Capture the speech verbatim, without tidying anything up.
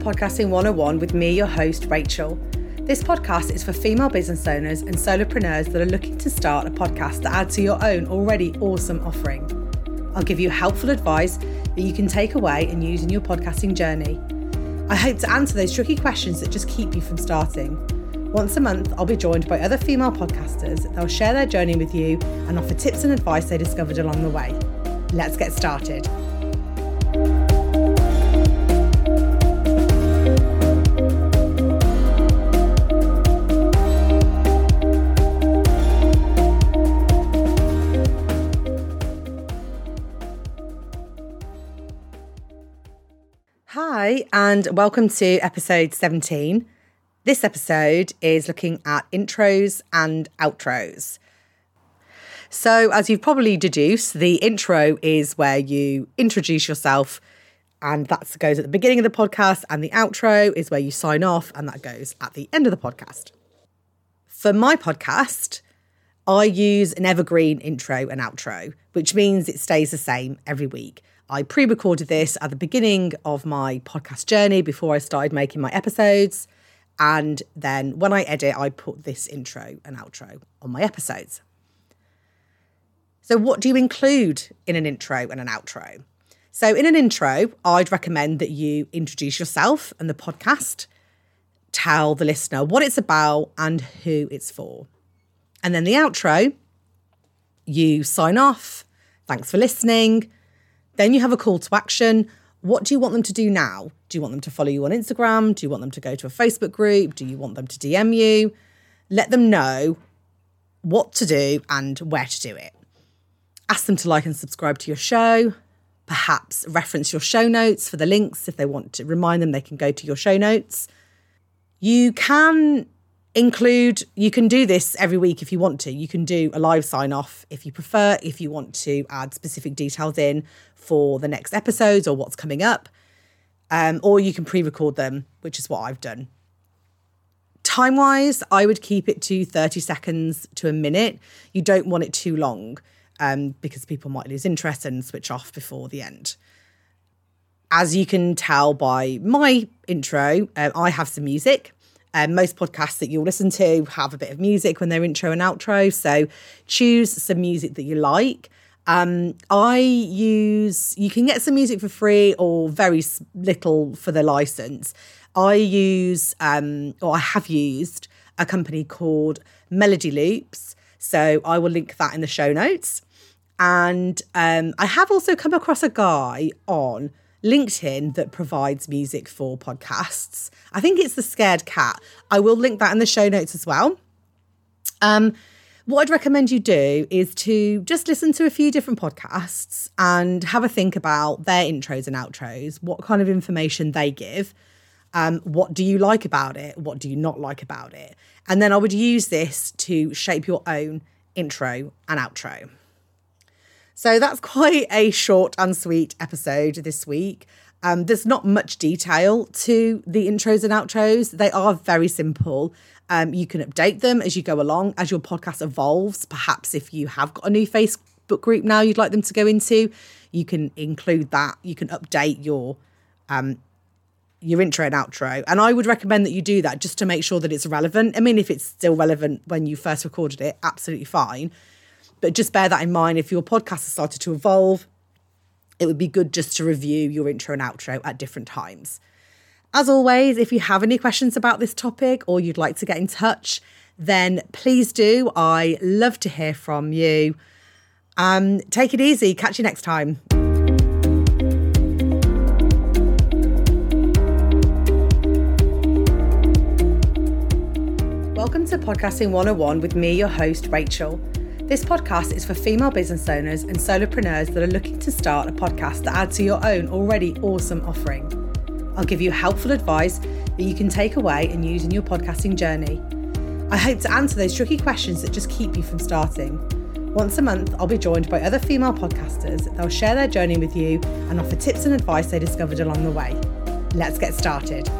Podcasting one oh one with me, your host, Rachel. This podcast is for female business owners and solopreneurs that are looking to start a podcast to add to your own already awesome offering. I'll give you helpful advice that you can take away and use in your podcasting journey. I hope to answer those tricky questions that just keep you from starting. Once a month, I'll be joined by other female podcasters. They'll share their journey with you and offer tips and advice they discovered along the way. Let's get started. Hi, and welcome to episode seventeen. This episode is looking at intros and outros. So, as you've probably deduced, the intro is where you introduce yourself, and that goes at the beginning of the podcast, and the outro is where you sign off, and that goes at the end of the podcast. For my podcast, I use an evergreen intro and outro, which means it stays the same every week. I pre-recorded this at the beginning of my podcast journey before I started making my episodes. And then when I edit, I put this intro and outro on my episodes. So what do you include in an intro and an outro? So in an intro, I'd recommend that you introduce yourself and the podcast, tell the listener what it's about and who it's for. And then the outro, you sign off, thanks for listening. Then you have a call to action. What do you want them to do now? Do you want them to follow you on Instagram? Do you want them to go to a Facebook group? Do you want them to D M you? Let them know what to do and where to do it. Ask them to like and subscribe to your show. Perhaps reference your show notes for the links if they want to remind them they can go to your show notes. You can include, you can do this every week if you want to. You can do a live sign off if you prefer, if you want to add specific details in for the next episodes or what's coming up, um, or you can pre-record them, which is what I've done. Time wise, I would keep it to thirty seconds to a minute. You don't want it too long um, because people might lose interest and switch off before the end. As you can tell by my intro, uh, I have some music. Um, most podcasts that you'll listen to have a bit of music when they're intro and outro, so choose some music that you like. Um, I use, you can get some music for free or very little for the license. I use, um, or I have used a company called Melody Loops, so I will link that in the show notes. And um, I have also come across a guy on LinkedIn that provides music for podcasts. I think it's The Scared Cat. I will link that in the show notes as well. Um, what I'd recommend you do is to just listen to a few different podcasts and have a think about their intros and outros, what kind of information they give, um, what do you like about it, what do you not like about it. And then I would use this to shape your own intro and outro. So that's quite a short and sweet episode this week. Um, there's not much detail to the intros and outros. They are very simple. Um, you can update them as you go along, as your podcast evolves. Perhaps if you have got a new Facebook group now you'd like them to go into, you can include that. You can update your um, your intro and outro. And I would recommend that you do that just to make sure that it's relevant. I mean, if it's still relevant when you first recorded it, absolutely fine. But just bear that in mind, if your podcast has started to evolve, it would be good just to review your intro and outro at different times. As always, if you have any questions about this topic or you'd like to get in touch, then please do. I love to hear from you. Um, take it easy. Catch you next time. Welcome to Podcasting one oh one with me, your host, Rachel. This podcast is for female business owners and solopreneurs that are looking to start a podcast to add to your own already awesome offering. I'll give you helpful advice that you can take away and use in your podcasting journey. I hope to answer those tricky questions that just keep you from starting. Once a month, I'll be joined by other female podcasters. They'll share their journey with you and offer tips and advice they discovered along the way. Let's get started.